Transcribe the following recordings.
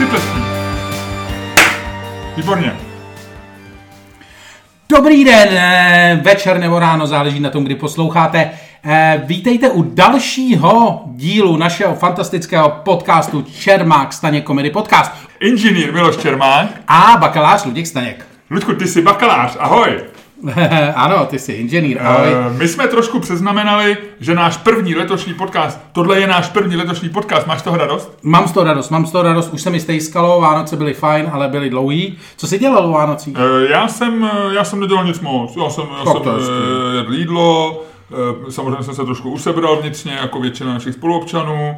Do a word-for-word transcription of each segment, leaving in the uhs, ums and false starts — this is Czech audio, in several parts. Ty tleský. Výborně. Dobrý den, večer nebo ráno, záleží na tom, kdy posloucháte. Vítejte u dalšího dílu našeho fantastického podcastu Čermák Staněk Komedy Podcast. Inženýr Miloš Čermák. A bakalář Luděk Staněk. Ludku, ty jsi bakalář, ahoj. Ano, ty jsi inženýr, ahoj. My jsme trošku přeznamenali, že náš první letošní podcast, tohle je náš první letošní podcast, máš z toho radost? Mám z toho radost, mám z toho radost, už se mi stejskalo, Vánoce byly fajn, ale byly dlouhý. Co jsi dělal o Vánocích? Já jsem, já jsem nedělal nic moc, já jsem, já jsem jedl jídlo, samozřejmě jsem se trošku usebral vnitřně, jako většina našich spoluobčanů.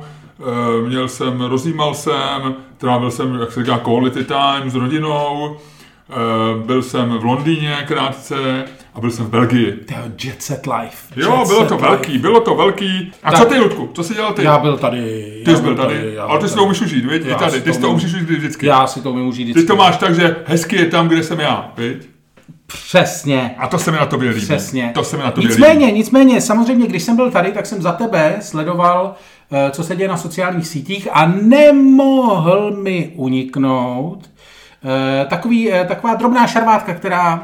Měl jsem, rozjímal jsem, trávil jsem, jak se říká, quality time s rodinou. Byl jsem v Londýně krátce a byl jsem v Belgii. Jet set life. Jet jo, bylo to velký, life. bylo to velký. A tak, co ty, Ludku? Co jsi dělal ty? Já byl tady. Ty jsi byl tady, tady ale ty si to umíš užít, viď? Tady. Ty si to umíš užít vždycky. Já si to umím užít vždycky. Ty to máš tak, že hezky je tam, kde jsem já, viď? Přesně. A to se mi na tobě líbí. Přesně. To se mi na tobě líbí. Nicméně, nicméně, samozřejmě, když jsem byl tady, tak jsem za tebe sledoval, co se děje na sociálních sítích a nemohl mi uniknout Takový, taková drobná šarvátka, která,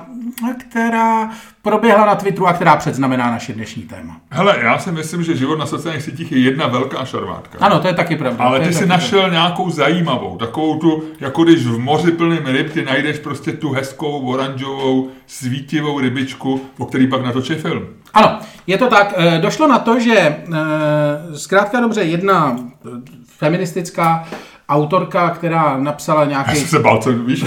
která proběhla na Twitteru a která předznamená naše dnešní téma. Hele, já si myslím, že život na sociálních sítích je jedna velká šarvátka. Ano, to je taky pravda. Ale ty jsi našel pravda. nějakou zajímavou, takovou tu, jako když v moři plným ryb ty najdeš prostě tu hezkou, oranžovou, svítivou rybičku, o který pak natočí film. Ano, je to tak. Došlo na to, že zkrátka dobře jedna feministická autorka, která napsala nějaký... Já jsem se bál, co víš,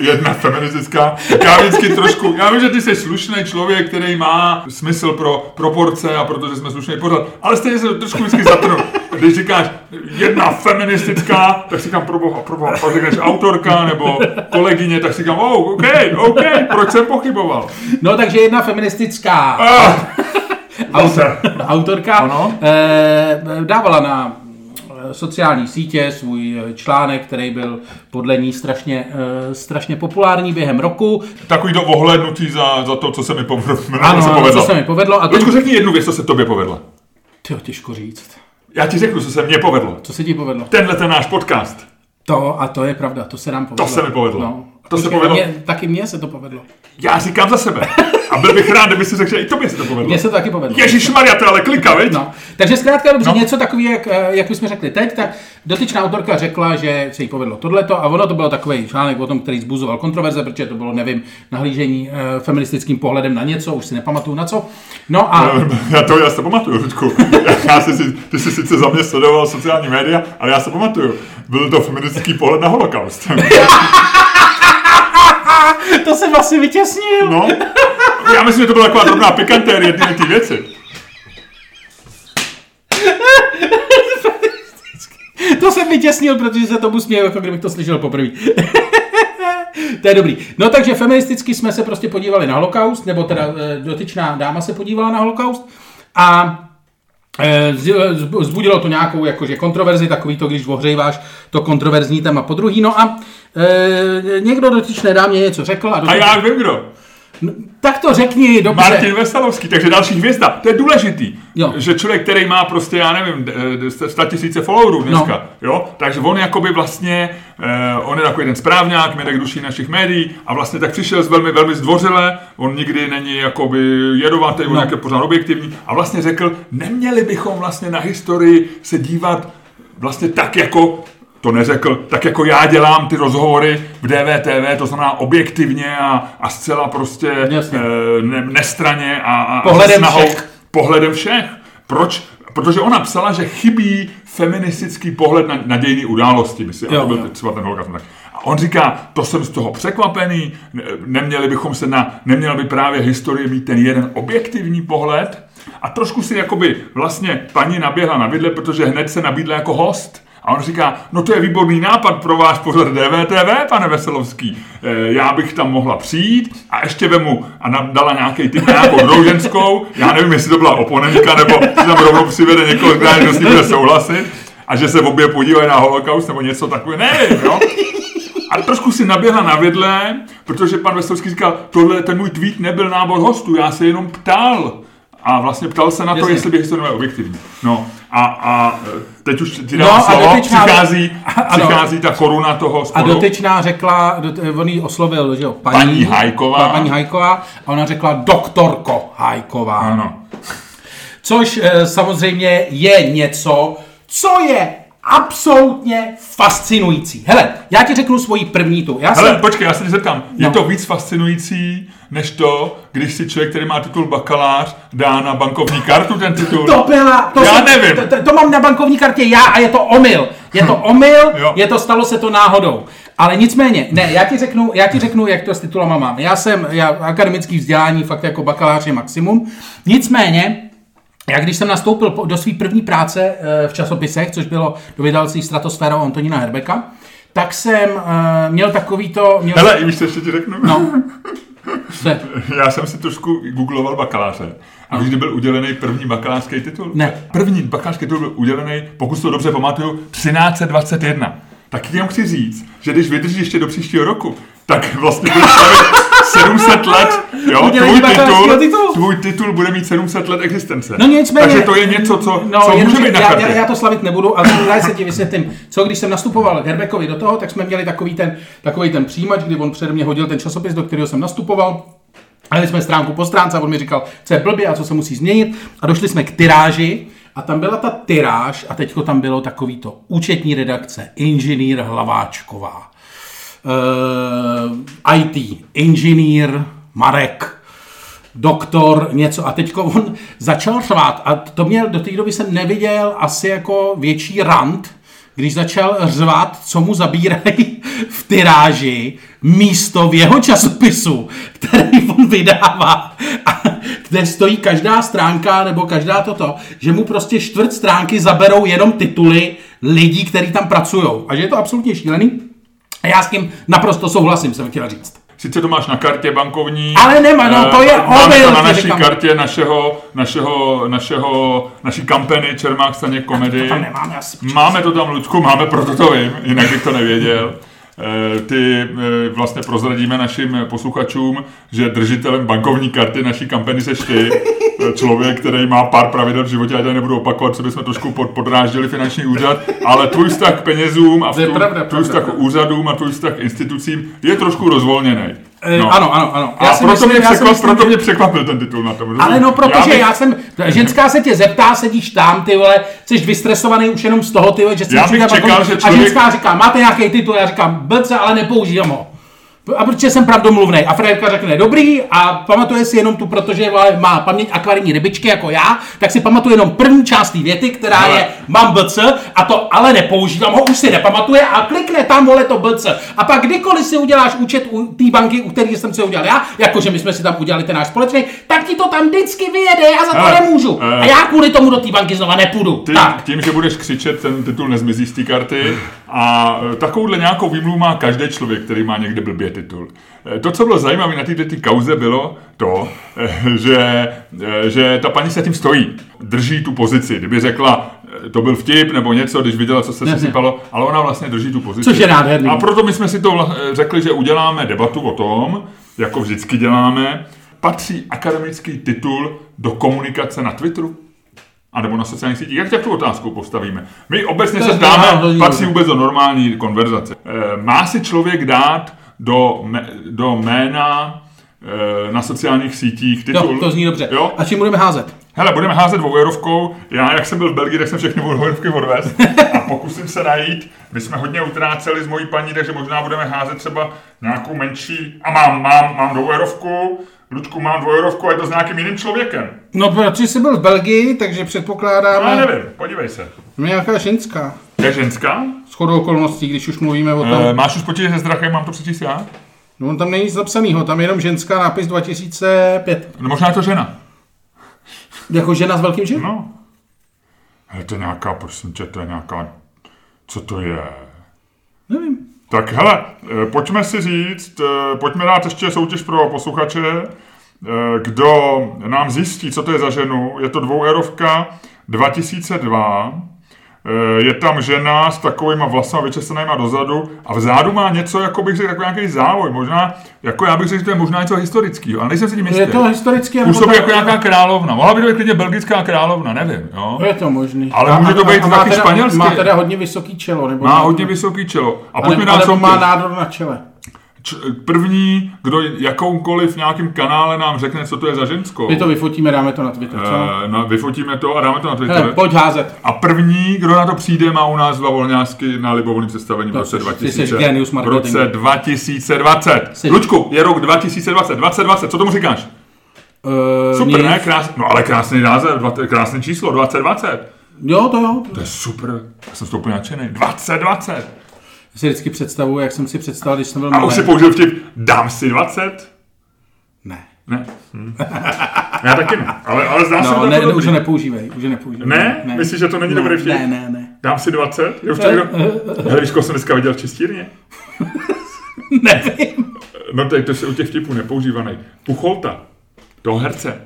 jedna feministická. Já vždycky trošku... Já vím, že ty jsi slušný člověk, který má smysl pro proporce a protože jsme slušný pořád, ale stejně se trošku vždycky zatrnu. Když říkáš jedna feministická, tak si říkám proboha, proboha. Pak říkáš autorka nebo kolegyně, tak si říkám, oh, ok, ok, proč jsem pochyboval? No, takže jedna feministická ah, autor, autorka eh, dávala na sociální sítě svůj článek, který byl podle ní strašně, strašně populární během roku. Takový do ohlédnutí za, za to, co se mi povedlo. Ano, se co se mi povedlo. A teď... Ludku, řekni jednu věc, co se tobě povedlo. Tyjo, těžko říct. Já ti řeknu, co se mně povedlo. Co se ti povedlo? Tenhle ten náš podcast. To a to je pravda, to se nám povedlo. To se mi povedlo. No. To Počkej, se povedlo. Mě, taky mně se to povedlo. Já říkám za sebe. A byl bych rád, kdyby si řekl, že i tobě se to povedlo. Mně se to taky povedlo. Ježišmarja, to ale klika, viď? No. Takže zkrátka dobře, no. Něco takový, jak, jak už jsme řekli teď, tak dotyčná autorka řekla, že se jí povedlo tohleto a ono to bylo takový článek o tom, který zbuzoval kontroverze, protože to bylo, nevím, nahlížení e, feministickým pohledem na něco, už si nepamatuju na co. No a... Já to já se pamatuju, Ludku. Já si, ty jsi sice za mě sledoval sociální média, ale já se pamatuju. Byl to feministický pohled na holokaust. To jsem asi vytěsnil. No. Já myslím, že to byla taková drobná pikantérie jedné ty věci. To jsem vytěsnil, protože se tomu směju, jako kdybych to slyšel poprvé. To je dobrý. No takže feministicky jsme se prostě podívali na holokaust, nebo teda dotyčná dáma se podívala na holokaust a zbudilo to nějakou jakože kontroverzi, takový to, když ohřejváš to kontroverzní téma po druhý. No a e, někdo dotyčné dámě něco řekl. A, dotyčné... a já vím kdo. No, tak to řekni dobře. Martin Veselovský, takže další hvězda. To je důležitý, jo. Že člověk, který má prostě, já nevím, sto tisíc followerů dneska, no. Jo? Takže on jakoby vlastně, on je takový jeden správňák, medek duší našich médií a vlastně tak přišel z velmi, velmi zdvořile, on nikdy není jakoby jedovatý, on no. je pořád objektivní a vlastně řekl, neměli bychom vlastně na historii se dívat vlastně tak jako... To neřekl, tak jako já dělám ty rozhovory v D V T V, to znamená objektivně a, a zcela prostě e, ne, nestraně a, a pohledem snahou, všech. Pohledem všech. Proč? Protože ona psala, že chybí feministický pohled na, na dějiny události, myslím, jo, a to byl třeba ten holokaust. A on říká, to jsem z toho překvapený, neměli bychom se na, neměla by právě historie mít ten jeden objektivní pohled a trošku si jakoby vlastně paní naběhla na vidle, protože hned se nabídla jako host. A on říká, no to je výborný nápad pro váš pořad D V T V, pane Veselovský. E, já bych tam mohla přijít a ještě vemu a dala nějaký typ nějakou rouženskou. Já nevím, jestli to byla oponentka, nebo si tam rovnou přivede někoho, kdo s ním bude souhlasit. A že se obě podívají na holokaust nebo něco takového, nevím, jo. A trošku si naběhla na vidle, protože pan Veselovský říkal, tohle, ten můj tweet nebyl nábor hostů, já se jenom ptal. A vlastně ptal se na to, jestli bych to nebyl objektivní. No. A, a teď už ti dám no, slovo, dotyčná, přichází, přichází ano, ta koruna toho sporu. A dotyčná řekla, dot, on jí oslovil, že jo, paní, paní Hájková. Paní Hájková a ona řekla doktorko Hájková. Ano. Což samozřejmě je něco, co je absolutně fascinující. Hele, já ti řeknu svoji první tu. Já Hele, jsem... počkej, já se ti zeptám. No. Je to víc fascinující, než to, když si člověk, který má titul bakalář, dá na bankovní kartu ten titul? To byla... To já jsem, nevím. To, to, to mám na bankovní kartě já a je to omyl. Je to omyl, je to, stalo se to náhodou. Ale nicméně, ne, já ti řeknu, já ti řeknu jak to s titulama mám. Já jsem, já akademický vzdělání fakt jako bakalář je maximum. Nicméně, já když jsem nastoupil do své první práce v časopisech, což bylo do Vydavatelství Stratosféra Antonína Herbecka, tak jsem měl takovýto... Měl Hele, i víš, co ještě ti řeknu? No. Se. Já jsem si trošku googloval bakaláře. A víš, kdy byl udělený první bakalářský titul? Ne. První bakalářský titul byl udělený, pokud to dobře pamatuju, třináct dvacet jedna. Tak jenom chci říct, že když vydržíš ještě do příštího roku, tak vlastně budeš sedm set let, jo, tvůj titul, titul. tvůj titul bude mít sedm set let existence. No nicméně, takže to je něco, co, no, co může být na kartě. Já, já to slavit nebudu, ale tady se ti vysvětlím. Co když jsem nastupoval Herbekovi do toho, tak jsme měli takový ten, takový ten přijímač, kdy on přede mě hodil ten časopis, do kterého jsem nastupoval. A jeli jsme stránku po stránce a on mi říkal, co je blbě a co se musí změnit. A došli jsme k tiráži. A tam byla ta tiráž a teďko tam bylo takový to účetní redakce, inženýr Hlaváčková, uh, í té, inženýr Marek, doktor něco a teďko on začal řvát a to mě do té doby jsem neviděl asi jako větší rant, když začal řvát, co mu zabírají v tiráži místo v jeho časopisu, který on vydává, kde stojí každá stránka nebo každá toto, že mu prostě čtvrt stránky zaberou jenom tituly lidí, kteří tam pracujou. A že je to absolutně šílený. A já s tím naprosto souhlasím, jsem chtěla říct. Sice to máš na kartě bankovní, ale nemá, no to je omyl. Na naší říkám. Kartě našeho, našeho, našeho, naší kampany Čermák Staněk Komedy. To nemáme, máme to tam, Luďku, máme, proto to vím, jinak bych to nevěděl. Ty vlastně prozradíme našim posluchačům, že držitelem bankovní karty naší kampany seš ty, člověk, který má pár pravidel v životě, já tady nebudu opakovat, co bychom trošku podráždili finanční úřad, ale tvůj vztah k penězům a tvůj vztah k úřadům a tvůj vztah k institucím je trošku rozvolněný. No. Ano, ano, ano. Já a proto, myslím, mě překvap, myslím, proto mě překvapil ten titul na tom. Ale no, protože já, bych... já jsem, ženská se tě zeptá, sedíš tam, ty vole, jsi vystresovaný už jenom z toho, ty vole, že jsi čekal, čekal že člověk... A ženská říká, máte nějaký titul? Já říkám, blce, ale nepoužívám ho. A protože jsem pravdomluvnej. A frérka řekne, dobrý, a pamatuje si jenom tu, protože má paměť akvarijní rybičky jako já, tak si pamatuje jenom první část té věty, která ale. je mám blc, a to ale nepoužívám ho, už si nepamatuje a klikne tam, vole, to blc. A pak kdykoliv si uděláš účet u té banky, u které jsem si udělal já, jakože my jsme si tam udělali ten náš společný, tak ti to tam vždycky vyjede, já za ale. to nemůžu. Ale. A já kvůli tomu do té banky znova nepůjdu. Ty, tak. Tím, že budeš křičet, ten titul nezmizí z té karty. A takovouhle nějakou výmluvu má každý člověk, který má někde blbě titul. To, co bylo zajímavé na této kauze, bylo to, že, že ta paní se tím stojí. Drží tu pozici. Kdyby řekla, to byl vtip nebo něco, když viděla, co se sesypalo, ale ona vlastně drží tu pozici. Což je nádherný. A proto my jsme si to řekli, že uděláme debatu o tom, jako vždycky děláme, patří akademický titul do komunikace na Twitteru? A nebo na sociálních sítích. Jak tě tu otázku postavíme? My obecně se ptáme, patří vůbec do normální konverzace. Má si člověk dát do, do jména na sociálních sítích titul? Jo, to zní dobře. Jo? A čím budeme házet? Hele, budeme házet dvoueurovkou. Já, jak jsem byl v Belgii, tak jsem všechny dvoueurovky odvést. A pokusím se najít. My jsme hodně utráceli s mojí paní, takže možná budeme házet třeba nějakou menší... A mám, mám, mám dvoueurovku. Luďku, mám dvoueurovku a je to s nějakým jiným člověkem. No, protože jsi byl v Belgii, takže předpokládám... No, nevím, podívej se. Nějaká ženská. Je ženská? Shodou okolností, když už mluvíme o tom. E, máš už potíže se zrakem, mám to přečíst já? No, on tam není nic zapsanýho, tam je jenom ženská, nápis dva tisíce pět. No, možná je to žena. Jako žena s velkým žen? No. Hele, to je nějaká, prosím tě, to je nějaká... Co to je? Nevím. Tak hele, pojďme si říct, pojďme dát ještě soutěž pro posluchače, kdo nám zjistí, co to je za ženu. Je to dvoueurovka dva tisíce dva je tam žena s takovýma vlasama vyčesanýma dozadu a vzadu má něco, jako bych řekl, takový nějaký závoj, možná, jako já bych řekl, že to je možná něco historického, ale nejsem si tím jistý. Je to historické? Působí jako nějaká královna, mohla by to být klidně belgická královna, nevím, jo. Je to možný. Ale a může a to být taky španělské. Má teda hodně vysoký čelo. Nebo má hodně vysoký čelo. A pojďme na co má nádor na čele. První, kdo jakoukoliv v nějakém kanále nám řekne, co to je za ženskou. My to vyfotíme, dáme to na Twitter, co? E, no, vyfotíme to a dáme to na Twitter. Hele, pojď házet. A první, kdo na to přijde, má u nás dva volňásky na libovolným představení v roce dva tisíce dvacet. V roce dva tisíce dvacet. Luďku, je rok dva tisíce dvacet. dvacet dvacet, co tomu říkáš? E, super, nic. Ne? Krás, no ale krásný název, krásné číslo, dvacet dvacet. Jo, to jo. To je super, já jsem z toho úplně nadšený. dvacet dvacet. Já si vždycky představuji, jak jsem si představil, když jsem byl malý. A už si použil vtip, dám si dvacet? Ne. Ne. Hm. Já taky ne, ale, ale zdá no, se to ne, ne, už ho nepoužívej, už ho nepoužívej. Ne? ne? Myslíš, že to není ne, dobrý vtip? Ne, ne, ne. Dám si dvacet? Je už někdo? Hele, víš, koho jsem dneska viděl v čistírně? Nevím. No tak to se u těch vtipů nepoužívaný. Pucholta, toho herce,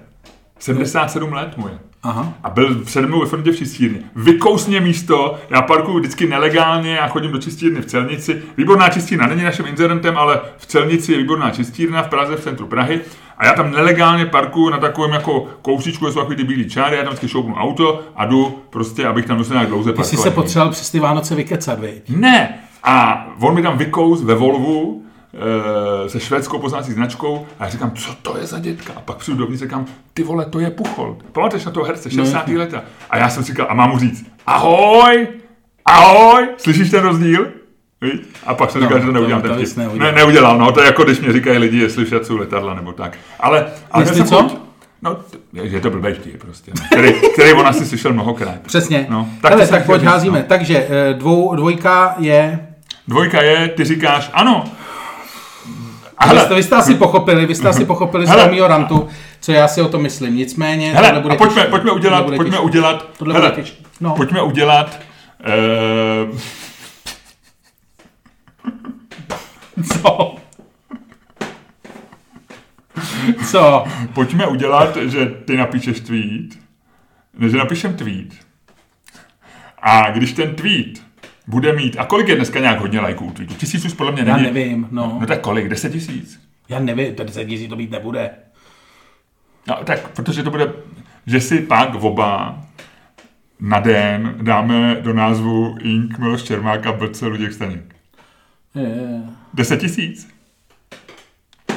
sedmdesát sedm let mu je. Aha. A byl přede mnou ve frontě v čistírně. Vykousně místo, já parkuju vždycky nelegálně, já chodím do čistírny v Celnici. Výborná čistírna, není naším incidentem, ale v Celnici je výborná čistírna v Praze, v centru Prahy. A já tam nelegálně parkuju na takovém jako koušičku, jsou takový ty bílý čáry, já tam vždycky šoupnu auto a jdu prostě, abych tam dostal nějak dlouze parkovat. Ty jsi se potřeboval přes ty Vánoce vykecat, viď? Ne! A on mi tam vykous ve Volvu, se švédskou poznávací značkou a já říkám, co to je za dětka? A pak přijdu dovnitř a říkám, ty vole, to je Puchol. Pamatuješ na toho herce, šedesátá no, leta. A já jsem říkal, a mám mu říct, ahoj, ahoj, slyšíš ten rozdíl? Víš? A pak jsem no, říkal, že to neudělám to, ten vtip. Ne, neudělal, no, to je jako, když mě říkají lidi, jestli v šacu letadla nebo tak. Ale, ale jestli co? Pojď, no, je to blbej vtip prostě, no. který, který on asi slyšel mnohokrát. Přesně. No, tak hele, tak pojď házíme. No. Takže dvou, dvojka je... Dvojka je, ty říkáš, ano. Hele, vy, jste, vy jste asi pochopili, vy jste asi pochopili hele, z mýho rantu, co já si o tom myslím. Nicméně, hele, tohle bude a pojďme, pojďme udělat, tohle pojďme udělat, tohle hele, no. pojďme udělat, uh... co? Co? Pojďme udělat, že ty napíšeš tweet, ne, že napíšem tweet. A když ten tweet bude mít. A kolik je dneska nějak hodně lajků? Tisíc už podle mě není. Já nevím, no. No tak kolik? Deset tisíc? Já nevím, to deset tisíc to být nebude. No tak, protože to bude, že si pak oba na den dáme do názvu Ink Miloš Čermák a Blce Luděk Staněk. Yeah. Deset tisíc?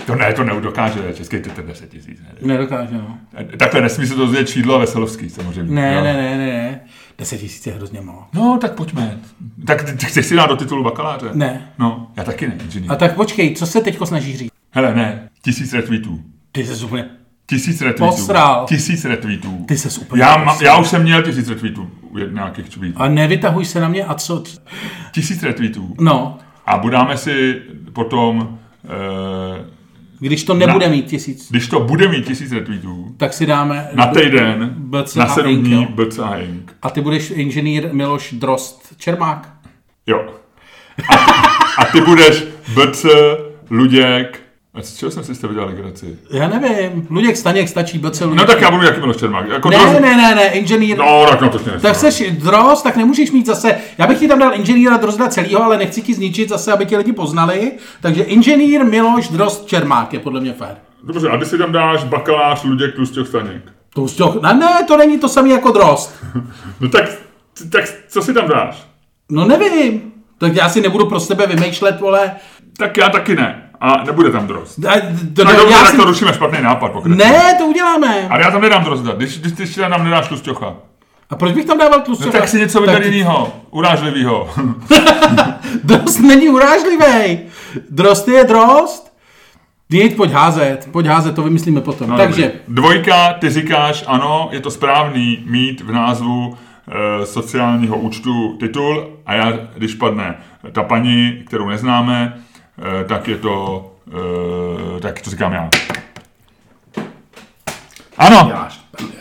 To ne, to neudokáže, český to ten deset tisíc. Ne? Nedokáže, no. Takhle nesmí se to dozvědět Šídlo a Veselovský, samozřejmě. Ne, jo. ne, ne, ne. Deset tisíc je hrozně málo. No, tak pojďme. Tak ty chceš si dát do titulu bakaláře? Ne. No, já taky ne, inženýr. A tak počkej, co se teďko snažíš říct? Hele, ne, tisíc retweetů. Ty ses úplně tisíc retweetů. Posral. Tisíc retweetů. Ty ses úplně já, ma, já už jsem měl tisíc retweetů u nějakých tweetů. A nevytahuj se na mě a co? Tisíc retweetů. No. A budáme si potom... E, Když to nebude na, mít tisíc. Když to bude mít tisíc retweetů, tak si dáme na týden, na sedm dní B C a Ink. A ty budeš inženýr Miloš Drost Čermák. Jo. A, a ty budeš B C Luděk. A z čeho jsem si s tebe dělal legraci? Já nevím. Luděk Staněk stačí B C Luděk. No tak já budu jaký Miloš Čermák. Jako ne, drost... ne, ne, ne, inženýr. No tak no to tě tak seš Drost, tak nemůžeš mít zase. Já bych ti tam dal inženýra Drozda celýho, ale nechci ti zničit zase, aby ti lidi poznali. Takže inženýr Miloš Drost Čermák je podle mě fér. Dobře, a ty si tam dáš bakalář Luděk Tlusťok Staněk. Tlusťok? No ne, to není to samé jako Drost. No tak, tak co si tam dáš? No nevím. Tak já si nebudu pro sebe vymýšlet, vole. Tak já taky ne. A nebude tam drost. A, to, tak dobře, tak si... to rušíme, špatný nápad. Pokračujeme. Ne, to uděláme. Ale já tam nedám drozda, když, když, když tam nám nedáš Tlusťocha. A proč bych tam dával Tlusťocha? No, tak si něco vydat jinýho, urážlivýho. Drost není urážlivý. Drost je drost. Jít, pojď házet, pojď házet, to vymyslíme potom. No, takže dobrý. Dvojka, ty říkáš, ano, je to správný mít v názvu e, sociálního účtu titul a já, když padne ta paní, kterou neznáme, tak je to, tak to říkám já. Ano,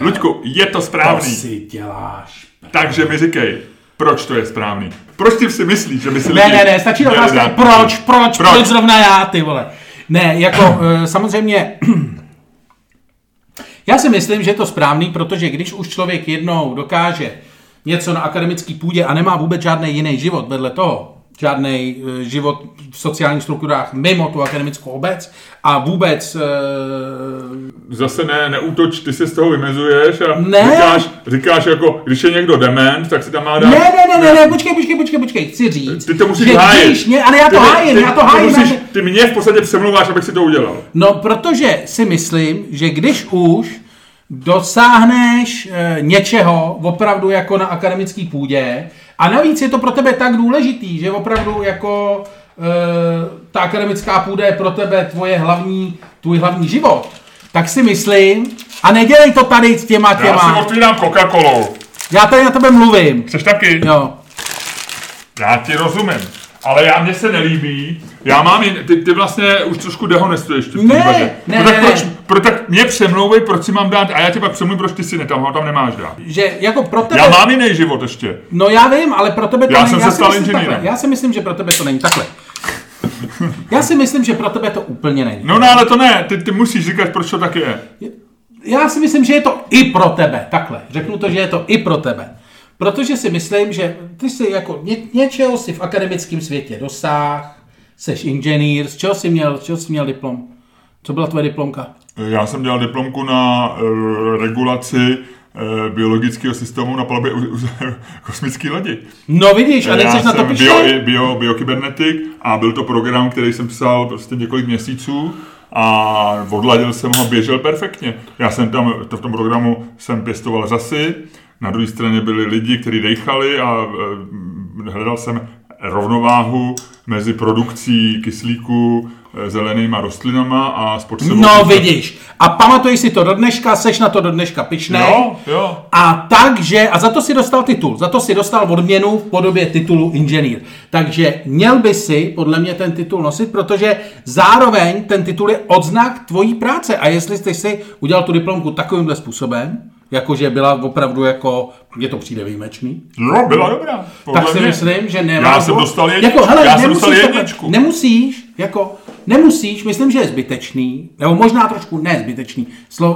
Luďku, je to správný. To si děláš. Takže mi říkej, proč to je správný? Proč ty si myslíš, že by si lidi... Ne, ne, ne, stačí to otázka, proč, proč, proč zrovna já, ty vole. Ne, jako samozřejmě... Já si myslím, že je to správný, protože když už člověk jednou dokáže něco na akademický půdě a nemá vůbec žádný jiný život vedle toho, žádný život v sociálních strukturách mimo tu akademickou obec a vůbec... E... Zase ne, neútoč, ty se z toho vymezuješ a ne. Říkáš, říkáš jako, když je někdo dement, tak si tam má dát... Ne, ne, ne, ne, ne, počkej, počkej, počkej, počkej, chci říct... Ty to musíš hájit. Ne, ale já to hájím, já to hájím. Ty, ty, ty mě v podstatě přemluváš, abych si to udělal. No, protože si myslím, že když už dosáhneš e, něčeho opravdu jako na akademický půdě, a navíc je to pro tebe tak důležitý, že opravdu jako e, ta akademická půda je pro tebe tvoje hlavní, tvůj hlavní život, tak si myslím, a nedělej to tady s těma těma. Já si otvírám Coca-Colou. Já tady na tebe mluvím. Chceš taky? Jo. Já ti rozumím, ale já mě se nelíbí, já mám, jen, ty, ty vlastně už trošku dehonestuješ. Ty ne, ne, ne, tak ne. Proč, pro, tak mě přemlouvej, proč si mám dát, a já tě pak přemluvím, proč ty si ne, tam, tam nemáš dát. Že jako pro tebe... Já mám jiný život ještě. No já vím, ale pro tebe to já není. Jsem já jsem se stal inženýrem. Já si myslím, že pro tebe to není takhle. Já si myslím, že pro tebe to úplně není. No, no ale to ne, ty, ty musíš říkat, proč to taky je. Já si myslím, že je to i pro tebe, takhle. Řeknu to, že je to i pro tebe. Protože si myslím, že ty jsi jako ně, něčeho si v akademickém světě dosáh, seš inženýr, z čeho jsi měl, z čeho jsi měl diplom? Co byla tvoje diplomka? Já jsem dělal diplomku na uh, regulaci uh, biologického systému na palubě u, u, kosmické lodi. No vidíš, a nejseš na to pištěj? Já jsem bio, biokybernetik bio a byl to program, který jsem psal prostě několik měsíců a odladil jsem ho, běžel perfektně. Já jsem tam, to v tom programu jsem pěstoval řasy. Na druhé straně byli lidi, kteří dejchali a hledal jsem rovnováhu mezi produkcí kyslíku, zelenýma rostlinama a spotřebou. No vidíš. A pamatuješ si to do dneška, seš na to do dneška pyšnej. Jo, jo. A takže, a za to si dostal titul, za to si dostal odměnu v podobě titulu inženýr. Takže měl by si podle mě ten titul nosit, protože zároveň ten titul je odznak tvojí práce. A jestli jsi si udělal tu diplomku takovýmhle způsobem, jakože byla opravdu jako, mně to přijde výjimečný. Jo, byla dobrá. Tak si mě. Myslím, že nemá. Já jsem dostal jedničku. Jako, hele, Já jsem dostal jedničku. To, nemusíš, jako, nemusíš, myslím, že je zbytečný, nebo možná trošku ne zbytečný,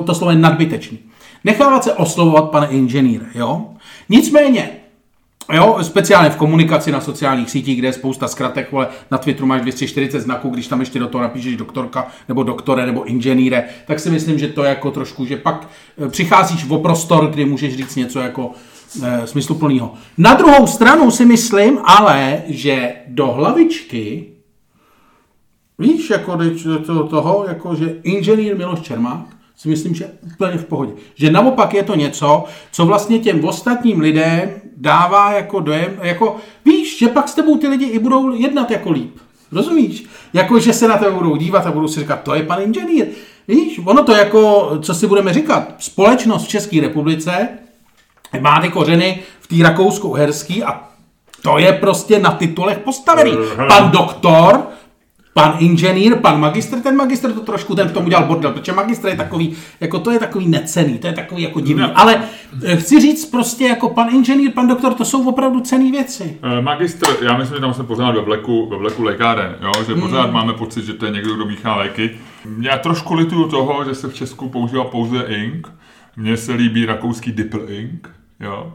to slovo je nadbytečný. Nechávat se oslovovat, pane inženýre, jo? Nicméně, jo, speciálně v komunikaci na sociálních sítích, kde je spousta zkratek, ale na Twitteru máš dvě stě čtyřicet znaků, když tam ještě do toho napíšeš doktorka, nebo doktore, nebo inženýre, tak si myslím, že to je jako trošku, že pak přicházíš o prostor, kdy můžeš říct něco jako e, smysluplného. Na druhou stranu si myslím, ale, že do hlavičky, víš, jako do toho, jako že inženýr Miloš Čermák, si myslím, že úplně v pohodě. Že naopak je to něco, co vlastně těm ostatním lidem dává jako dojem, jako víš, že pak s tebou ty lidi i budou jednat jako líp. Rozumíš? Jako, že se na tebe budou dívat a budou si říkat, to je pan inženýr. Víš, ono to jako, co si budeme říkat, společnost v České republice má ty kořeny v té rakousko-uherský a to je prostě na titulech postavený. Pan doktor... Pan inženýr, pan magistr, ten magistr to trošku, ten v tom udělal bordel, protože magistr je takový, jako to je takový necený, to je takový jako divný, no. Ale chci říct prostě jako pan inženýr, pan doktor, to jsou opravdu cenné věci. Eh, magistr, já myslím, že tam jsme pořád ve vleku, ve vleku lékáren, jo? Že pořád mm. máme pocit, že to je někdo, kdo míchá léky. Já trošku lituju toho, že se v Česku používá pouze ink, mně se líbí rakouský Dippel ink, jo.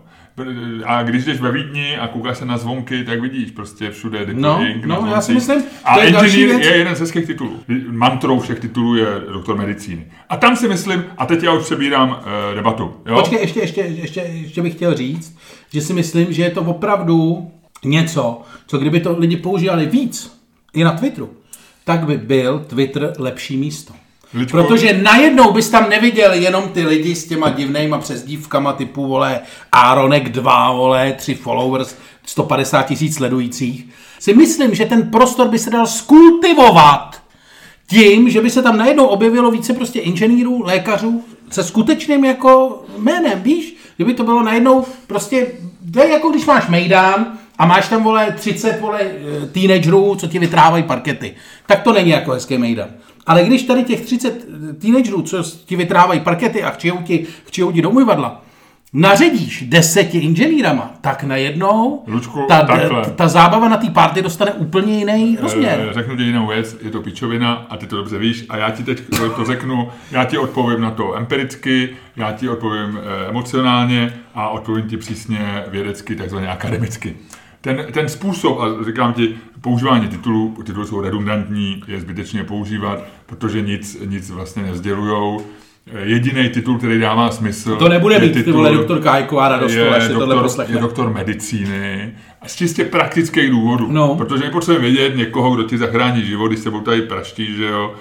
A když jdeš ve Vídni a koukáš se na zvonky, tak vidíš prostě všude Dippel no, ink na no, zvonky. Já si myslím, a inženýr je jeden z hezkých titulů. Mantrou všech titulů je doktor medicíny. A tam si myslím, a teď já už přebírám uh, debatu. Jo? Počkej, ještě, ještě, ještě, ještě bych chtěl říct, že si myslím, že je to opravdu něco, co kdyby to lidi používali víc, i na Twitteru, tak by byl Twitter lepší místo. Ličko. Protože najednou bys tam neviděl jenom ty lidi s těma divnejma přezdívkama typu, vole, Aronek dva, vole, tři followers, sto padesát tisíc sledujících. Si myslím, že ten prostor by se dal skultivovat tím, že by se tam najednou objevilo více prostě inženýrů, lékařů se skutečným jako jménem, víš? Kdyby to bylo najednou prostě, to je jako když máš mejdán, a máš tam, vole, třicet, vole, teenagerů, co ti vytrávají parkety. Tak to není jako hezký mejdan. Ale když tady těch třicet teenagerů, co ti vytrávají parkety a chčijou ti, chčijou ti do umyvadla, naředíš deseti inženýrama, tak najednou Lučku, ta, ta, ta zábava na té party dostane úplně jiný rozměr. Řeknu ti jinou věc, je to pičovina a ty to dobře víš a já ti teď to řeknu, já ti odpovím na to empiricky, já ti odpovím emocionálně a odpovím ti přísně vědecky, takzvaně akademicky. Ten, ten způsob, a říkám ti, používání titulů, titulů jsou redundantní, je zbytečně používat, protože nic, nic vlastně nevzdělujou. Jediný titul, který dává smysl... To nebude být titul, ty doktorka Hájková radostova, jestli doktor, tohle poslechne. Je doktor medicíny a z čistě praktických důvodů. No. Protože my potřebujeme vědět někoho, kdo ti zachrání život, když se budou tady praští, že jo.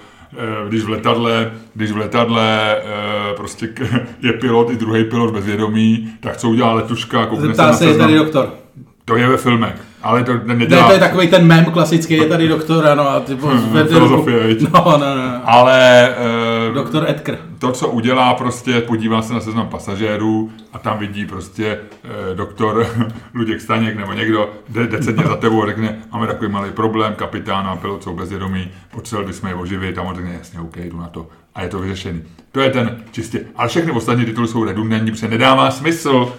Když v letadle, když v letadle prostě je pilot i druhý pilot bezvědomý, tak co udělá letuška? Zeptá se, je tady doktor. To je ve filmech, ale to nedělá... Ne, to je takový ten mem klasický, je tady doktor, ano, a ty... Hmm, filozofie, víc. No, no, no. Ale... E, doktor Edgar. To, co udělá prostě, podívá se na seznam pasažérů a tam vidí prostě e, doktor Luděk Staněk nebo někdo, jde decentně za tebou a řekne, máme takový malý problém, kapitán a pilot jsou bezvědomí, potřebovali bychom je oživit, a on řekne, jasně, OK, jdu na to. A je to vyřešený. To je ten čistě... Ale všechny ostatní tituly jsou redundantní, protože nedává smysl